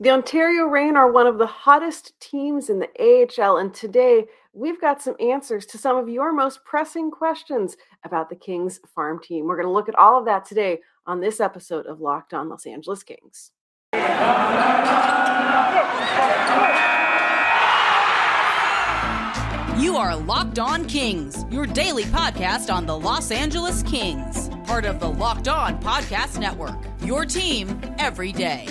The Ontario Reign are one of the hottest teams in the AHL, and today we've got some answers to some of your most pressing questions about the Kings farm team. We're going to look at all of that today on this episode of Locked On Los Angeles Kings. You are Locked On Kings, your daily podcast on the Los Angeles Kings, part of the Locked On Podcast Network, your team every day.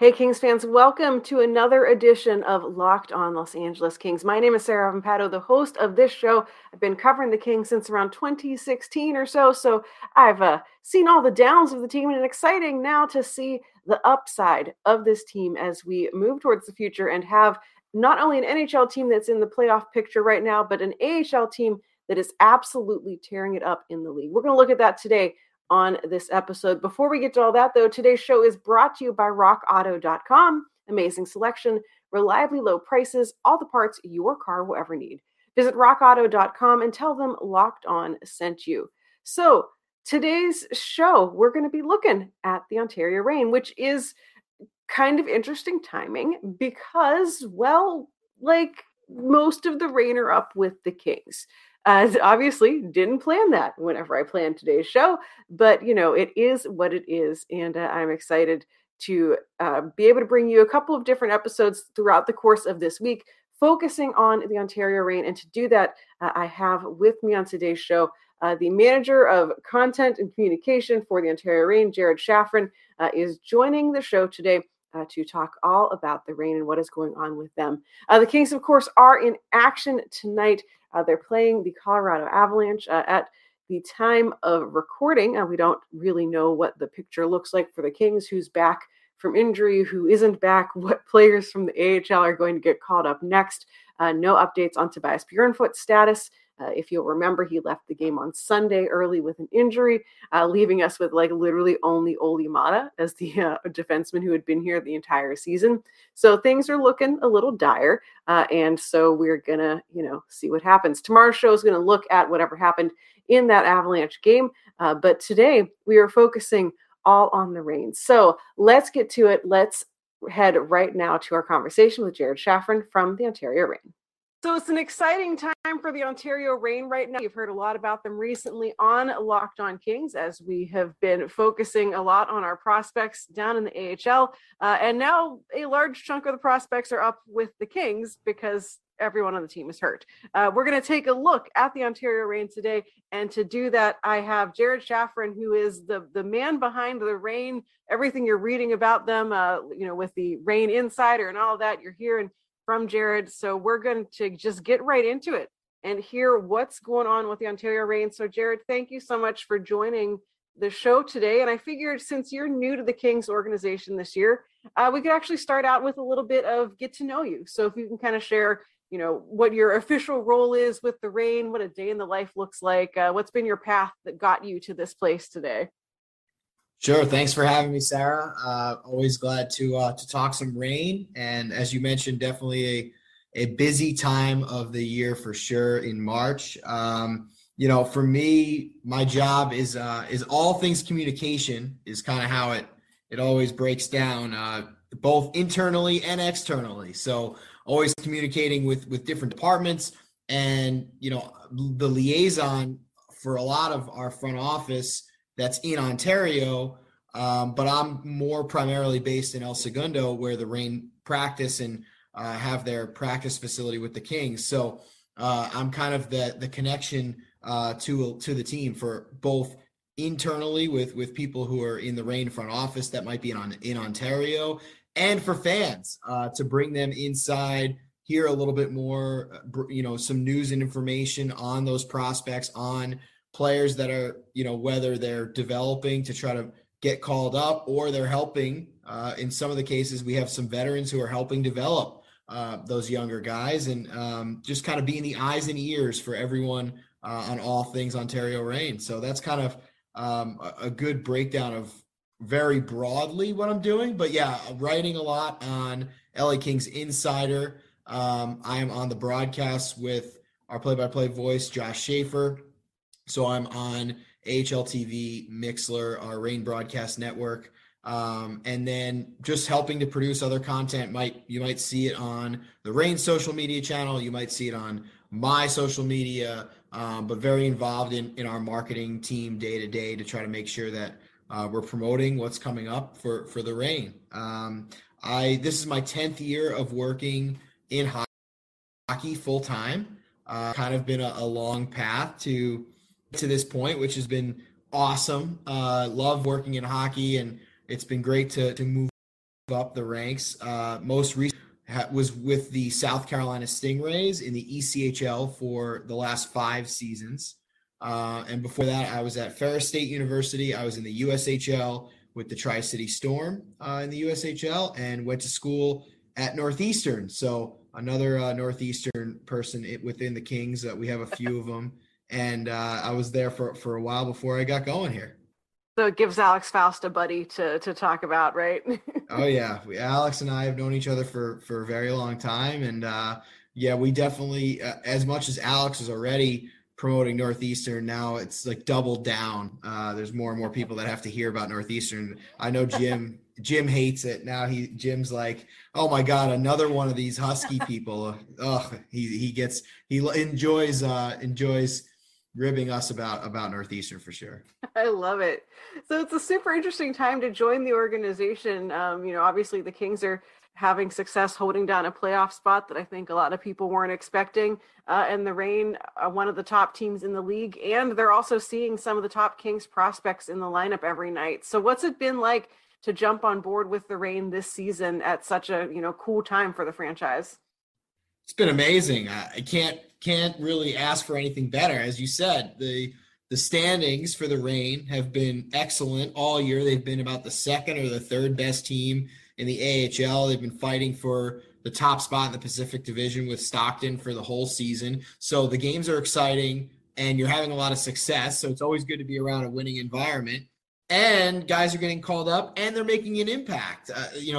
Hey Kings fans, welcome to another edition of Locked On Los Angeles Kings. My name is Sarah Vampatoo, the host of this show. I've been covering the Kings since around 2016 or so, I've seen all the downs of the team, and it's exciting now to see the upside of this team as we move towards the future and have not only an NHL team that's in the playoff picture right now, but an AHL team that is absolutely tearing it up in the league. We're going to look at that today on this episode. Before we get to all that, though, today's show is brought to you by rockauto.com. Amazing selection, reliably low prices, all the parts your car will ever need. Visit rockauto.com and tell them Locked On sent you. So today's show, we're going to be looking at the Ontario Reign, which is kind of interesting timing because, well, like most of the Reign are up with the Kings. Obviously didn't plan that whenever I planned today's show, but you know, it is what it is. And I'm excited to be able to bring you a couple of different episodes throughout the course of this week, focusing on the Ontario Reign. And to do that, I have with me on today's show, the manager of content and communication for the Ontario Reign, Jared Shaffrin, is joining the show today to talk all about the Reign and what is going on with them. The Kings, of course, are in action tonight. They're playing the Colorado Avalanche at the time of recording. We don't really know what the picture looks like for the Kings, who's back from injury, who isn't back, what players from the AHL are going to get called up next. No updates on Tobias Bjornfoot's status. If you'll remember, he left the game on Sunday early with an injury, leaving us with literally only Ole Mata as the defenseman who had been here the entire season. So things are looking a little dire. And so we're going to, see what happens. Tomorrow's show is going to look at whatever happened in that Avalanche game. But today we are focusing all on the Reign. So let's get to it. Let's head right now to our conversation with Jared Shaffrin from the Ontario Reign. So it's an exciting time for the Ontario Reign right now. You've heard a lot about them recently on Locked On Kings, as we have been focusing a lot on our prospects down in the AHL. And now a large chunk of the prospects are up with the Kings because everyone on the team is hurt. We're going to take a look at the Ontario Reign today. And to do that, I have Jared Shaffrin, who is the man behind the Reign. Everything you're reading about them, with the Reign Insider and all of that, you're hearing from Jared. So we're going to just get right into it and hear what's going on with the Ontario Reign. So Jared, thank you so much for joining the show today. And I figured since you're new to the Kings organization this year, we could actually start out with a little bit of get to know you. So if you can kind of share, what your official role is with the Reign, what a day in the life looks like, what's been your path that got you to this place today. Sure. Thanks for having me, Sarah. Always glad to talk some Reign. And as you mentioned, definitely a busy time of the year for sure in March. For me, my job is all things communication is kind of how it always breaks down, both internally and externally. So always communicating with different departments and, the liaison for a lot of our front office that's in Ontario, but I'm more primarily based in El Segundo, where the Reign practice and have their practice facility with the Kings. So I'm kind of the connection to the team for both internally with people who are in the Reign front office that might be in Ontario, and for fans to bring them inside, hear a little bit more, some news and information on those prospects, on players that are, whether they're developing to try to get called up or they're helping. In some of the cases, we have some veterans who are helping develop those younger guys and just kind of being the eyes and ears for everyone on all things Ontario Reign. So that's kind of a good breakdown of very broadly what I'm doing. But yeah, writing a lot on LA Kings Insider. I am on the broadcast with our play-by-play voice, Josh Schaefer. So I'm on AHL TV Mixler, our Reign Broadcast Network. And then just helping to produce other content. You might see it on the Reign social media channel. You might see it on my social media, but very involved in our marketing team day to day to try to make sure that we're promoting what's coming up for the Reign. This is my 10th year of working in hockey full time. Kind of been a long path to this point, which has been awesome. Love working in hockey, and it's been great to move up the ranks. Most recently was with the South Carolina Stingrays in the ECHL for the last 5 seasons. And before that, I was at Ferris State University. I was in the USHL with the Tri-City Storm in the USHL, and went to school at Northeastern. So another Northeastern person within the Kings. We have a few of them. And I was there for a while before I got going here. So it gives Alex Faust a buddy to talk about, right? Oh yeah, Alex and I have known each other for a very long time, and we definitely, as much as Alex is already promoting Northeastern, now it's like doubled down. There's more and more people that have to hear about Northeastern. I know Jim hates it now. Jim's like, oh my God, another one of these Husky people. Oh, he enjoys ribbing us about Northeastern for sure. I love it. So it's a super interesting time to join the organization. Obviously the Kings are having success holding down a playoff spot that I think a lot of people weren't expecting. And the Reign are one of the top teams in the league. And they're also seeing some of the top Kings prospects in the lineup every night. So what's it been like to jump on board with the Reign this season at such a, cool time for the franchise? It's been amazing. I can't really ask for anything better. As you said, the standings for the Reign have been excellent all year. They've been about the second or the third best team in the AHL. They've been fighting for the top spot in the Pacific Division with Stockton for the whole season. So the games are exciting and you're having a lot of success. So it's always good to be around a winning environment, and guys are getting called up and they're making an impact.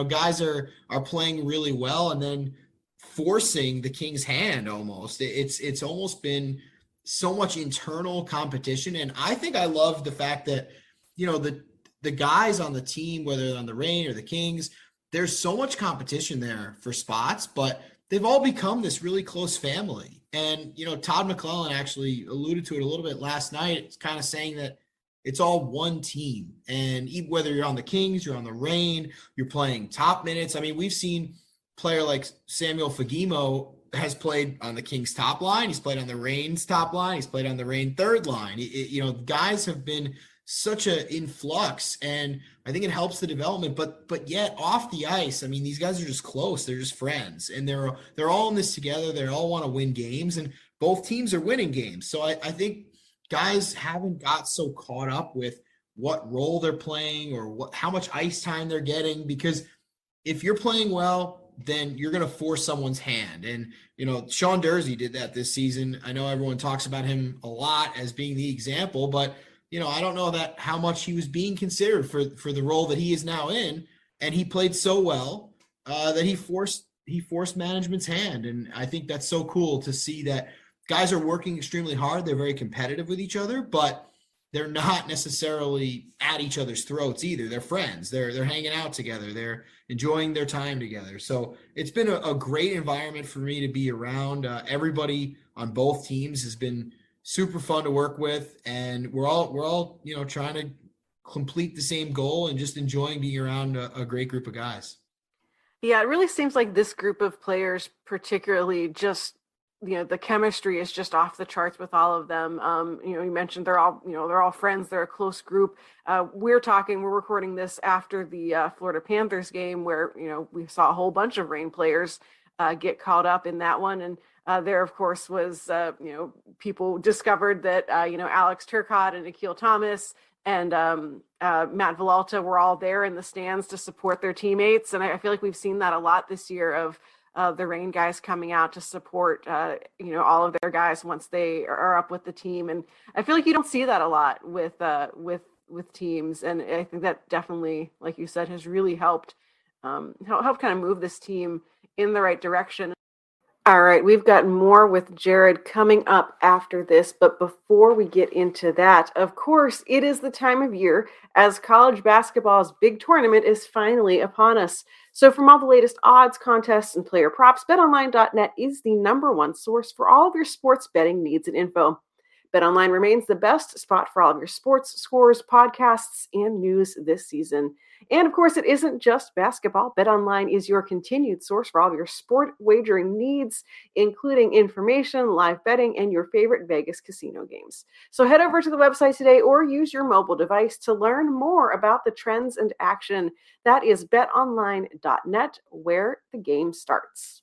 Guys are playing really well and then forcing the Kings' hand almost. It's almost been so much internal competition. And I think I love the fact that, the guys on the team, whether they're on the Reign or the Kings, there's so much competition there for spots, but they've all become this really close family. And, Todd McClellan actually alluded to it a little bit last night. It's kind of saying that it's all one team. And whether you're on the Kings, you're on the Reign, you're playing top minutes. I mean, we've seen player like Samuel Fagemo has played on the Kings top line. He's played on the Reign's top line. He's played on the Reign third line. Guys have been such an influx, and I think it helps the development, but yet off the ice, I mean, these guys are just close. They're just friends, and they're all in this together. They all want to win games, and both teams are winning games. So I think guys haven't got so caught up with what role they're playing or how much ice time they're getting, because if you're playing well, then you're going to force someone's hand. And, Sean Durzi did that this season. I know everyone talks about him a lot as being the example, but, I don't know that how much he was being considered for the role that he is now in. And he played so well that he forced management's hand. And I think that's so cool to see that guys are working extremely hard. They're very competitive with each other, but they're not necessarily at each other's throats either. They're friends. They're hanging out together. They're enjoying their time together. So it's been a great environment for me to be around. Everybody on both teams has been super fun to work with, and we're all trying to complete the same goal and just enjoying being around a great group of guys. Yeah, it really seems like this group of players, particularly, just the chemistry is just off the charts with all of them. You mentioned they're all friends. They're a close group. We're recording this after the Florida Panthers game where, we saw a whole bunch of Reign players get called up in that one. And there, of course, was, people discovered that, Alex Turcotte and Akil Thomas and Matt Villalta were all there in the stands to support their teammates. And I feel like we've seen that a lot this year of, the Reign guys coming out to support, all of their guys once they are up with the team. And I feel like you don't see that a lot with teams. And I think that definitely, like you said, has really helped kind of move this team in the right direction. All right, we've got more with Jared coming up after this, but before we get into that, of course, it is the time of year as college basketball's big tournament is finally upon us. So from all the latest odds, contests, and player props, BetOnline.net is the #1 source for all of your sports betting needs and info. BetOnline remains the best spot for all of your sports, scores, podcasts, and news this season. And of course, it isn't just basketball. BetOnline is your continued source for all of your sport wagering needs, including information, live betting, and your favorite Vegas casino games. So head over to the website today or use your mobile device to learn more about the trends and action. That is betonline.net, where the game starts.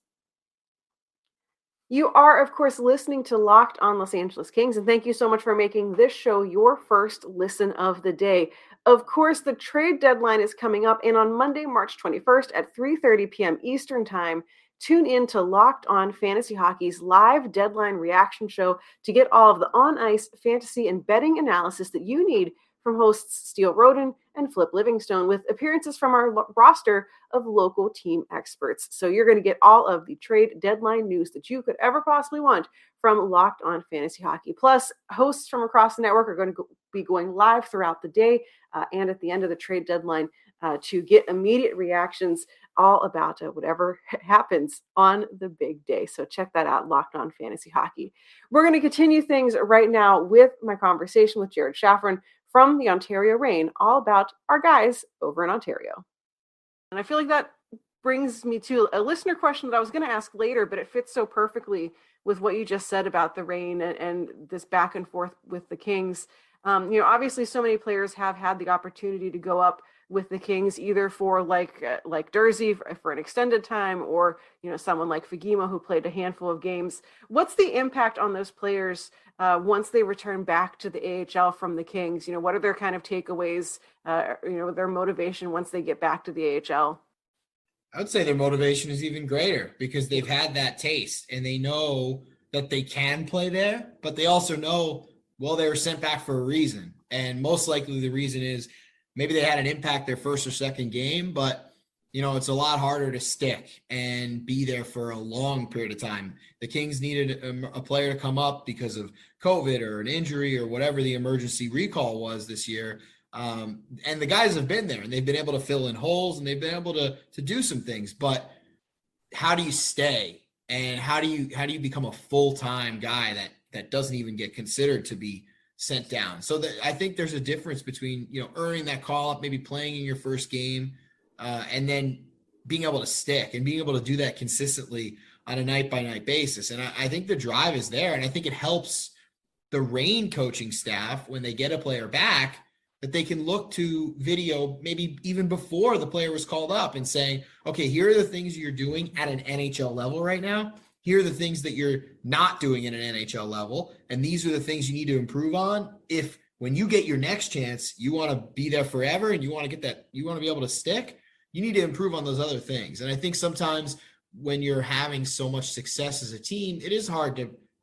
You are, of course, listening to Locked On Los Angeles Kings, and thank you so much for making this show your first listen of the day. Of course, the trade deadline is coming up, and on Monday, March 21st at 3:30 p.m. Eastern Time, tune in to Locked On Fantasy Hockey's live deadline reaction show to get all of the on-ice fantasy and betting analysis that you need from hosts Steele Roden and Flip Livingstone, with appearances from our roster of local team experts. So you're going to get all of the trade deadline news that you could ever possibly want from Locked On Fantasy Hockey. Plus, hosts from across the network are going to be going live throughout the day and at the end of the trade deadline to get immediate reactions all about whatever happens on the big day. So check that out, Locked On Fantasy Hockey. We're going to continue things right now with my conversation with Jared Shaffrin from the Ontario Reign, all about our guys over in Ontario. And I feel like that brings me to a listener question that I was going to ask later, but it fits so perfectly with what you just said about the Reign and this back and forth with the Kings. You know, obviously so many players have had the opportunity to go up with the Kings, either for like Durzi for an extended time, or, you know, someone like Fagemo who played a handful of games. What's the impact on those players once they return back to the AHL from the Kings? You know, what are their kind of takeaways, you know, their motivation once they get back to the AHL? I would say their motivation is even greater because they've had that taste and they know that they can play there, but they also know, well, they were sent back for a reason. And most likely the reason is maybe they had an impact their first or second game, but, you know, it's a lot harder to stick and be there for a long period of time. The Kings needed a player to come up because of COVID or an injury or whatever the emergency recall was this year. And the guys have been there and they've been able to fill in holes and they've been able to do some things, but how do you stay? And how do you become a full-time guy that doesn't even get considered to be sent down? So that, I think there's a difference between, you know, earning that call up, maybe playing in your first game, and then being able to stick and being able to do that consistently on a night by night basis. And I think the drive is there. And I think it helps the Reign coaching staff when they get a player back that they can look to video, maybe even before the player was called up, and say, okay, here are the things you're doing at an NHL level right now. Here are the things that you're not doing at an NHL level. And these are the things you need to improve on. If when you get your next chance, you want to be there forever and you want to get that, you want to be able to stick, you need to improve on those other things. And I think sometimes when you're having so much success as a team, it is hard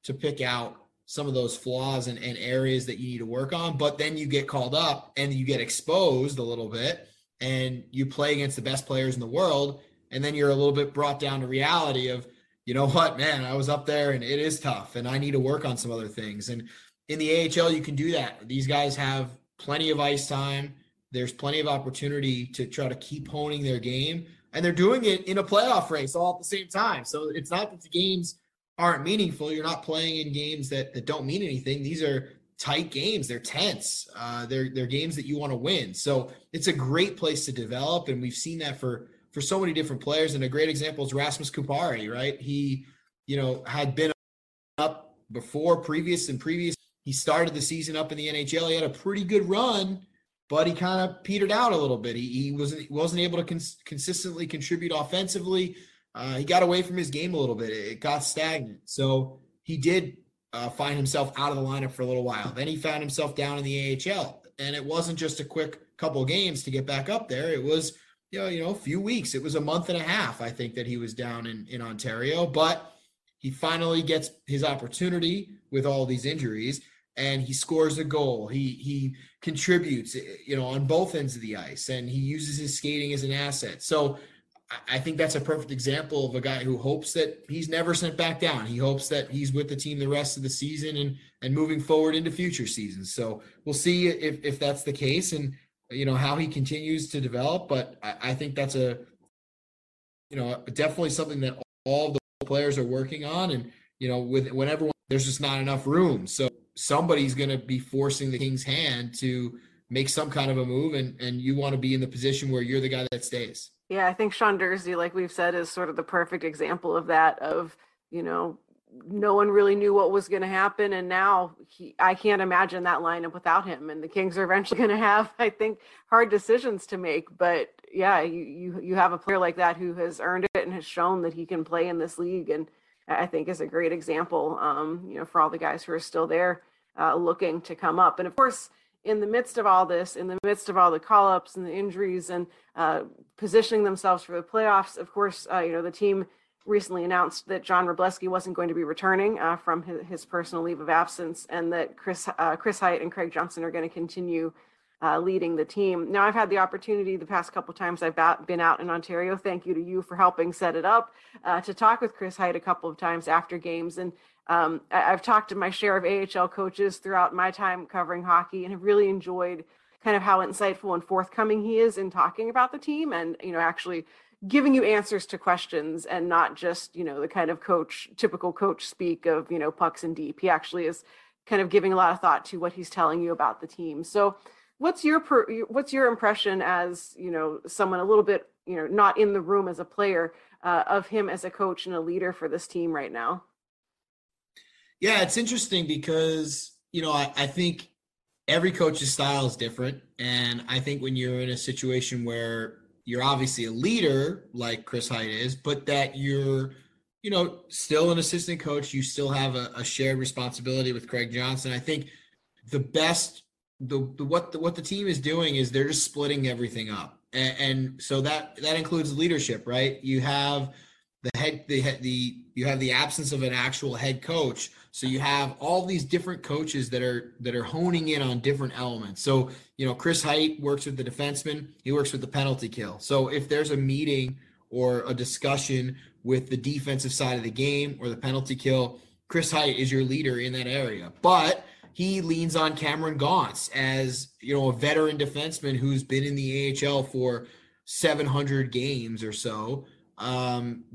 to pick out some of those flaws and areas that you need to work on, but then you get called up and you get exposed a little bit and you play against the best players in the world. And then you're a little bit brought down to reality of, you know what, man, I was up there and it is tough and I need to work on some other things. And in the AHL, you can do that. These guys have plenty of ice time. There's plenty of opportunity to try to keep honing their game, and they're doing it in a playoff race all at the same time. So it's not that the games aren't meaningful. You're not playing in games that don't mean anything. These are tight games. They're tense. They're games that you want to win. So it's a great place to develop. And we've seen that for so many different players. And a great example is Rasmus Kupari, right? He, you know, had been up before previous. He started the season up in the NHL. He had a pretty good run, but he kind of petered out a little bit. He wasn't able to consistently contribute offensively. He got away from his game a little bit. It got stagnant. So he did find himself out of the lineup for a little while. Then he found himself down in the AHL. And it wasn't just a quick couple of games to get back up there. It was, you know, a few weeks. It was a month and a half, I think, that he was down in Ontario, but he finally gets his opportunity with all these injuries and he scores a goal. He contributes, you know, on both ends of the ice, and he uses his skating as an asset. So I think that's a perfect example of a guy who hopes that he's never sent back down. He hopes that he's with the team the rest of the season and moving forward into future seasons. So we'll see if that's the case and, you know, how he continues to develop. But I think that's a, you know, definitely something that all the players are working on. And, you know, whenever there's just not enough room. So somebody's going to be forcing the Kings' hand to make some kind of a move. And you want to be in the position where you're the guy that stays. Yeah, I think Sean Durzi, like we've said, is sort of the perfect example of that, of, you know, no one really knew what was going to happen. And now I can't imagine that lineup without him. And the Kings are eventually going to have, I think, hard decisions to make. But yeah, you have a player like that who has earned it and has shown that he can play in this league. And I think is a great example, you know, for all the guys who are still there looking to come up. And of course, in the midst of all this, in the midst of all the call-ups and the injuries and positioning themselves for the playoffs, of course, you know, the team recently announced that John Wrobleski wasn't going to be returning from his personal leave of absence, and that Chris Hajt and Craig Johnson are going to continue leading the team. Now, I've had the opportunity the past couple times I've been out in Ontario, thank you to you for helping set it up, to talk with Chris Hajt a couple of times after games. And I've talked to my share of AHL coaches throughout my time covering hockey, and have really enjoyed kind of how insightful and forthcoming he is in talking about the team and, you know, actually giving you answers to questions and not just, you know, the kind of typical coach speak of, you know, pucks and deep. He actually is kind of giving a lot of thought to what he's telling you about the team. So what's your impression as, you know, someone a little bit, you know, not in the room as a player, of him as a coach and a leader for this team right now? Yeah, it's interesting because, you know, I think every coach's style is different. And I think when you're in a situation where you're obviously a leader like Chris Hajt is, but that you're, you know, still an assistant coach, you still have a shared responsibility with Craig Johnson. I think the best what the team is doing is they're just splitting everything up. And so that includes leadership, right? You have the absence of an actual head coach. So you have all these different coaches that are honing in on different elements. So, you know, Chris Hajt works with the defenseman, he works with the penalty kill. So if there's a meeting or a discussion with the defensive side of the game or the penalty kill, Chris Hajt is your leader in that area. But he leans on Cameron Gaunce as, you know, a veteran defenseman who's been in the AHL for 700 games or so,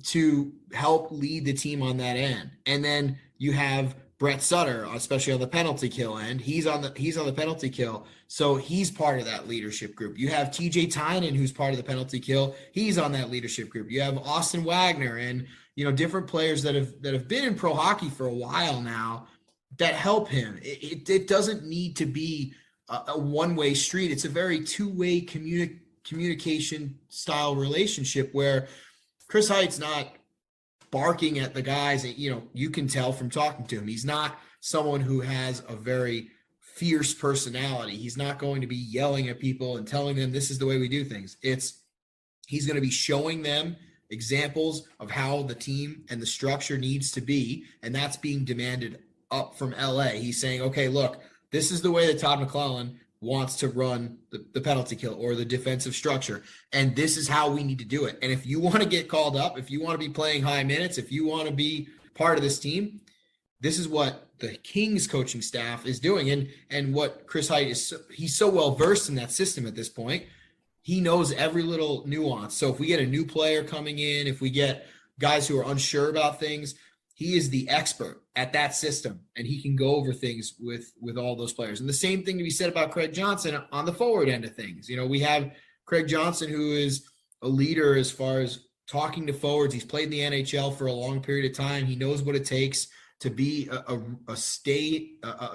to help lead the team on that end. And then you have Brett Sutter, especially on the penalty kill end. He's on the penalty kill, so he's part of that leadership group. You have T.J. Tynan, who's part of the penalty kill. He's on that leadership group. You have Austin Wagner and, you know, different players that have been in pro hockey for a while now that help him. It doesn't need to be a one-way street. It's a very two-way communication style relationship where Chris Hajt's not barking at the guys. You know, you can tell from talking to him. He's not someone who has a very fierce personality. He's not going to be yelling at people and telling them this is the way we do things. He's going to be showing them examples of how the team and the structure needs to be, and that's being demanded up from LA. He's saying, okay, look, this is the way that Todd McClellan wants to run the penalty kill or the defensive structure, and this is how we need to do it. And if you want to get called up, if you want to be playing high minutes, if you want to be part of this team, this is what the Kings coaching staff is doing. And what Chris Hajt is, he's so well versed in that system at this point, he knows every little nuance. So if we get a new player coming in, if we get guys who are unsure about things, he is the expert at that system, and he can go over things with all those players. And the same thing to be said about Craig Johnson on the forward end of things. You know, we have Craig Johnson, who is a leader as far as talking to forwards. He's played in the NHL for a long period of time. He knows what it takes to be a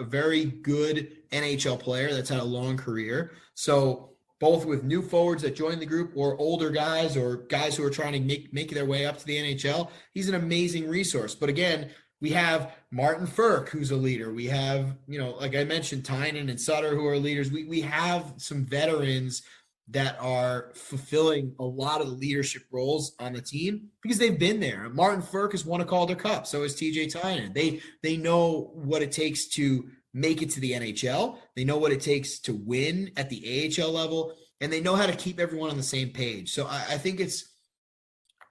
very good NHL player that's had a long career. So both with new forwards that join the group or older guys or guys who are trying to make their way up to the NHL, he's an amazing resource. But again, we have Martin Frk, who's a leader. We have, you know, like I mentioned, Tynan and Sutter, who are leaders. We have some veterans that are fulfilling a lot of the leadership roles on the team because they've been there. Martin Frk has won a Calder Cup. So is T.J. Tynan. They know what it takes to make it to the NHL. They know what it takes to win at the AHL level, and they know how to keep everyone on the same page. So I think it's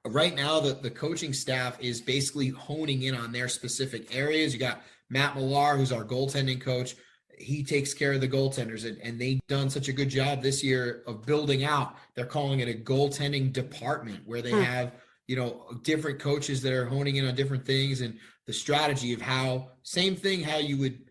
right now the coaching staff is basically honing in on their specific areas. You got Matt Millar, who's our goaltending coach. He takes care of the goaltenders, and they've done such a good job this year of building out. They're calling it a goaltending department, where they have, you know, different coaches that are honing in on different things, and the strategy of how, same thing, how you would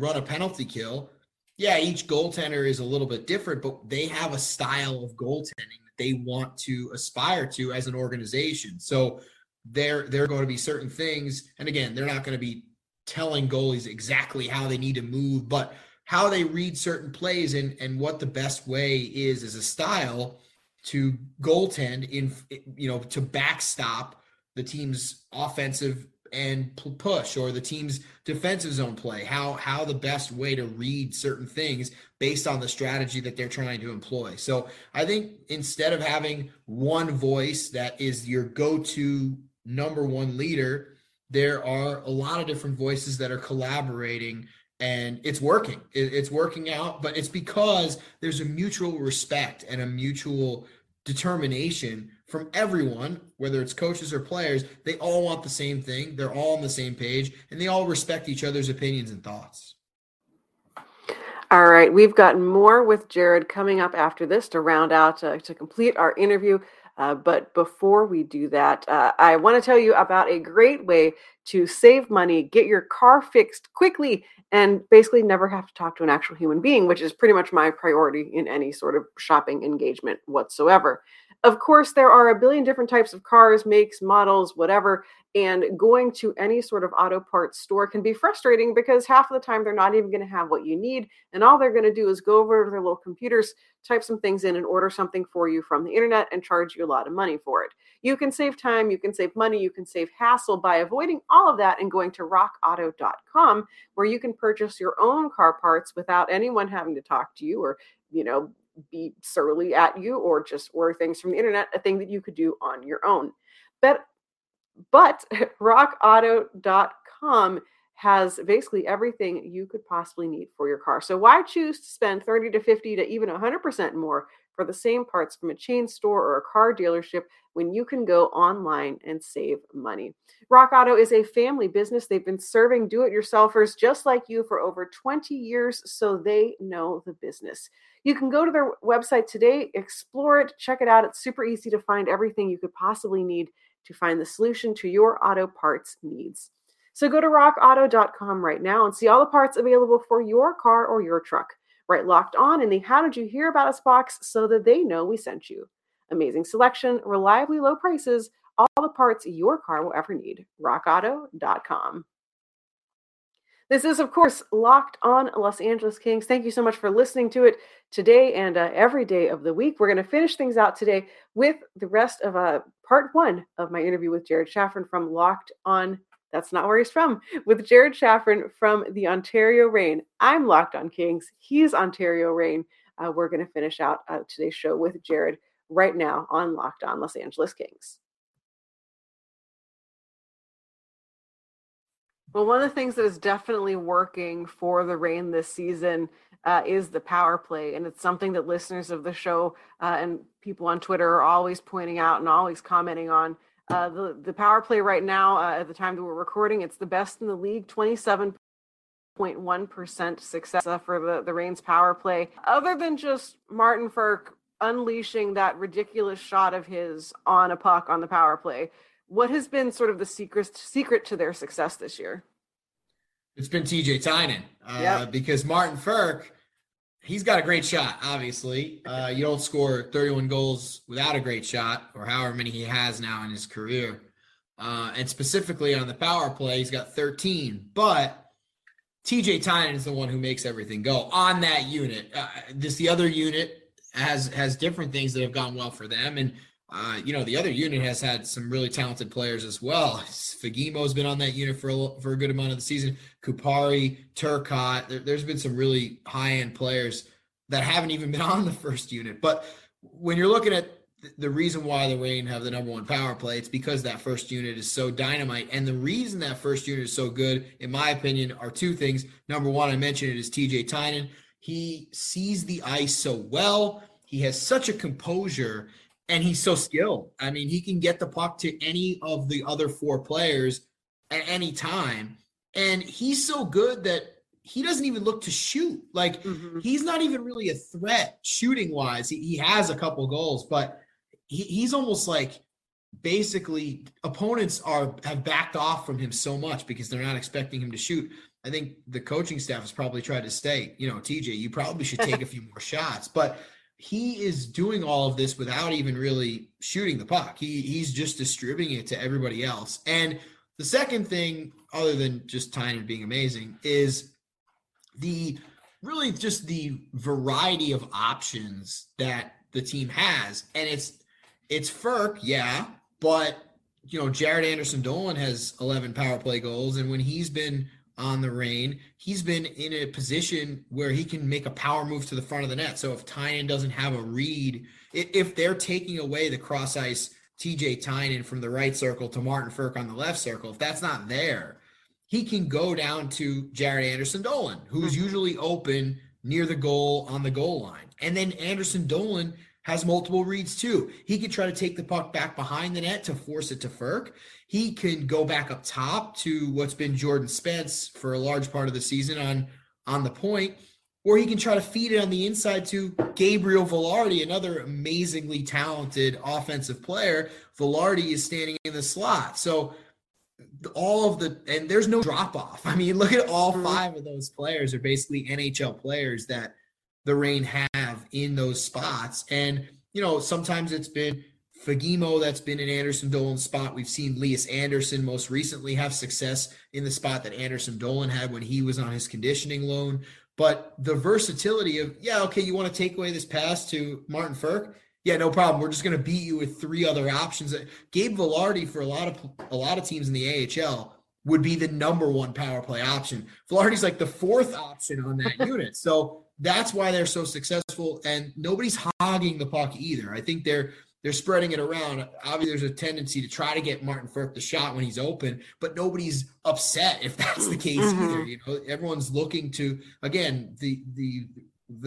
run a penalty kill. Yeah, each goaltender is a little bit different, but they have a style of goaltending that they want to aspire to as an organization. So there are going to be certain things, and again, they're not going to be telling goalies exactly how they need to move, but how they read certain plays and what the best way is as a style to goaltend in, you know, to backstop the team's offensive and push or the team's defensive zone play, how the best way to read certain things based on the strategy that they're trying to employ. So I think instead of having one voice that is your go-to number one leader, there are a lot of different voices that are collaborating, and it's working. It's working out, but it's because there's a mutual respect and a mutual determination from everyone, whether it's coaches or players. They all want the same thing. They're all on the same page, and they all respect each other's opinions and thoughts. All right. We've got more with Jared coming up after this to round out, to complete our interview. But before we do that, I want to tell you about a great way to save money, get your car fixed quickly, and basically never have to talk to an actual human being, which is pretty much my priority in any sort of shopping engagement whatsoever. Of course, there are a billion different types of cars, makes, models, whatever, and going to any sort of auto parts store can be frustrating because half of the time they're not even going to have what you need, and all they're going to do is go over to their little computers, type some things in, and order something for you from the internet and charge you a lot of money for it. You can save time, you can save money, you can save hassle by avoiding all of that and going to rockauto.com, where you can purchase your own car parts without anyone having to talk to you or, you know, be surly at you, or just order things from the internet, a thing that you could do on your own. But rockauto.com has basically everything you could possibly need for your car. So why choose to spend 30 to 50 to even 100% more for the same parts from a chain store or a car dealership when you can go online and save money? Rock Auto is a family business. They've been serving do-it-yourselfers just like you for over 20 years, so they know the business. You can go to their website today, explore it, check it out. It's super easy to find everything you could possibly need to find the solution to your auto parts needs. So go to rockauto.com right now and see all the parts available for your car or your truck. Right, Locked On in the How Did You Hear About Us box so that they know we sent you. Amazing selection, reliably low prices, all the parts your car will ever need. rockauto.com. This is, of course, Locked On Los Angeles Kings. Thank you so much for listening to it today and every day of the week. We're going to finish things out today with the rest of part one of my interview with Jared Shaffrin from Locked On. That's not where he's from. With Jared Shaffrin from the Ontario Reign. I'm Locked On Kings. He's Ontario Reign. We're going to finish out today's show with Jared right now on Locked On Los Angeles Kings. Well, one of the things that is definitely working for the Reign this season is the power play. And it's something that listeners of the show and people on Twitter are always pointing out and always commenting on. The power play right now, at the time that we're recording, it's the best in the league, 27.1% success for the Reign's power play. Other than just Martin Frk unleashing that ridiculous shot of his on a puck on the power play, what has been sort of the secret to their success this year? It's been T.J. Tynan, yep. Because Martin Frk, he's got a great shot, obviously. You don't score 31 goals without a great shot, or however many he has now in his career. And specifically on the power play, he's got 13. But T.J. Tynan is the one who makes everything go on that unit. The other unit has different things that have gone well for them. And, the other unit has had some really talented players as well. Fagemo's been on that unit for a good amount of the season. Kupari, Turcotte. There's been some really high-end players that haven't even been on the first unit. But when you're looking at the reason why the Reign have the number one power play, it's because that first unit is so dynamite. And the reason that first unit is so good, in my opinion, are two things. Number one, I mentioned it, is T.J. Tynan. He sees the ice so well. He has such a composure And he's so skilled. I mean, he can get the puck to any of the other four players at any time. And he's so good that he doesn't even look to shoot. Like, he's not even really a threat shooting-wise. He has a couple goals, but he's almost like basically opponents have backed off from him so much because they're not expecting him to shoot. I think the coaching staff has probably tried to say, you know, TJ, you probably should take a few more shots. But he is doing all of this without even really shooting the puck. He's just distributing it to everybody else. And the second thing, other than just Tynan being amazing, is the variety of options that the team has. And it's Frk, yeah, but you know, Jared Anderson-Dolan has 11 power play goals, and when he's been on the Reign, he's been in a position where he can make a power move to the front of the net. So if Tynan doesn't have a read, if they're taking away the cross ice T.J. Tynan from the right circle to Martin Frk on the left circle, if that's not there, he can go down to Jared Anderson-Dolan, who's usually open near the goal on the goal line. And then Anderson-Dolan has multiple reads too. He could try to take the puck back behind the net to force it to Frk. He can go back up top to what's been Jordan Spence for a large part of the season on the point, or he can try to feed it on the inside to Gabriel Vilardi, another amazingly talented offensive player. Vilardi is standing in the slot. So and there's no drop off. I mean, look at all five of those players are basically NHL players that the Reign have in those spots. And, you know, sometimes it's been Fagemo that's been in Anderson-Dolan's spot. We've seen Elias Anderson most recently have success in the spot that Anderson-Dolan had when he was on his conditioning loan. But the versatility of, yeah, okay, you want to take away this pass to Martin Frk? Yeah, no problem. We're just going to beat you with three other options. Gabe Vilardi for a lot of teams in the AHL would be the number one power play option. Vilardi's like the fourth option on that unit. So that's why they're so successful, and nobody's hogging the puck either. I think they're spreading it around. Obviously, there's a tendency to try to get Martin Frk the shot when he's open, but nobody's upset if that's the case either. You know, everyone's looking to, again, the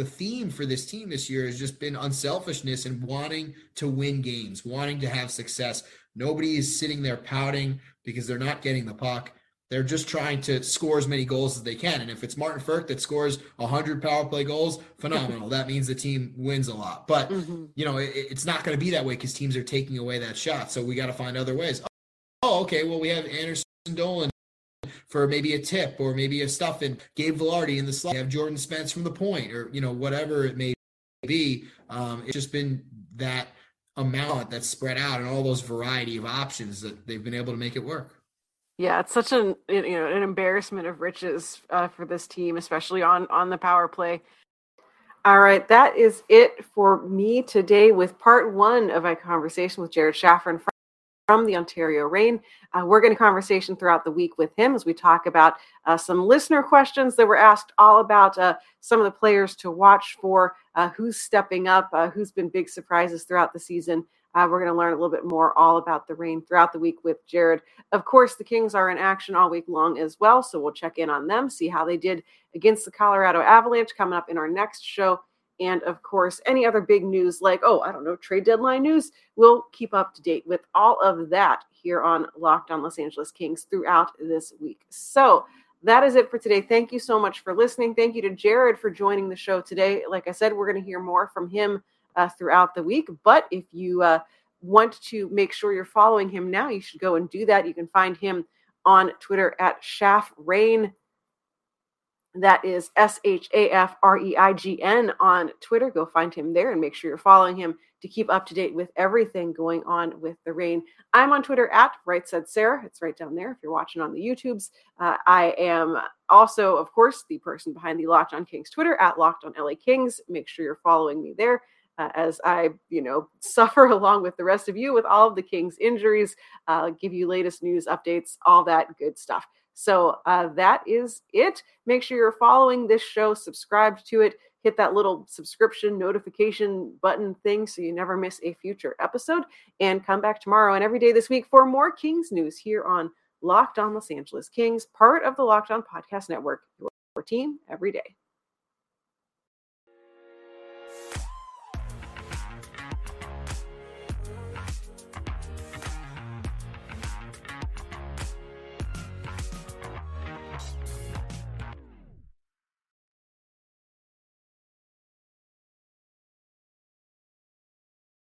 theme for this team this year has just been unselfishness and wanting to win games, wanting to have success. Nobody is sitting there pouting because they're not getting the puck. They're just trying to score as many goals as they can. And if it's Martin Frk that scores 100 power play goals, phenomenal. That means the team wins a lot. But, you know, it's not going to be that way because teams are taking away that shot. So we got to find other ways. Oh, okay, well, we have Anderson-Dolan for maybe a tip or maybe a stuff and Gabe Vilardi in the slot. We have Jordan Spence from the point or, you know, whatever it may be. It's just been that amount that's spread out and all those variety of options that they've been able to make it work. Yeah, it's such an embarrassment of riches for this team, especially on the power play. All right, that is it for me today with part one of my conversation with Jared Shaffrin from the Ontario Reign. We're going to conversation throughout the week with him as we talk about some listener questions that were asked all about some of the players to watch for, who's stepping up, who's been big surprises throughout the season. We're going to learn a little bit more all about the Reign throughout the week with Jared. Of course, the Kings are in action all week long as well, so we'll check in on them, see how they did against the Colorado Avalanche coming up in our next show. And, of course, any other big news like, trade deadline news, we'll keep up to date with all of that here on Locked On Los Angeles Kings throughout this week. So that is it for today. Thank you so much for listening. Thank you to Jared for joining the show today. Like I said, we're going to hear more from him throughout the week. But if you want to make sure you're following him now, you should go and do that. You can find him on Twitter at Shaffrin. That is Shafreign on Twitter. Go find him there and make sure you're following him to keep up to date with everything going on with the Reign. I'm on Twitter at RightSaidSarah. It's right down there if you're watching on the YouTubes. I am also, of course, the person behind the Locked On Kings Twitter at Locked On LA Kings. Make sure you're following me there. As I, suffer along with the rest of you with all of the Kings injuries, give you latest news updates, all that good stuff. So that is it. Make sure you're following this show, subscribe to it, hit that little subscription notification button thing so you never miss a future episode, and come back tomorrow and every day this week for more Kings news here on Locked On Los Angeles Kings, part of the Locked On Podcast Network, your team every day.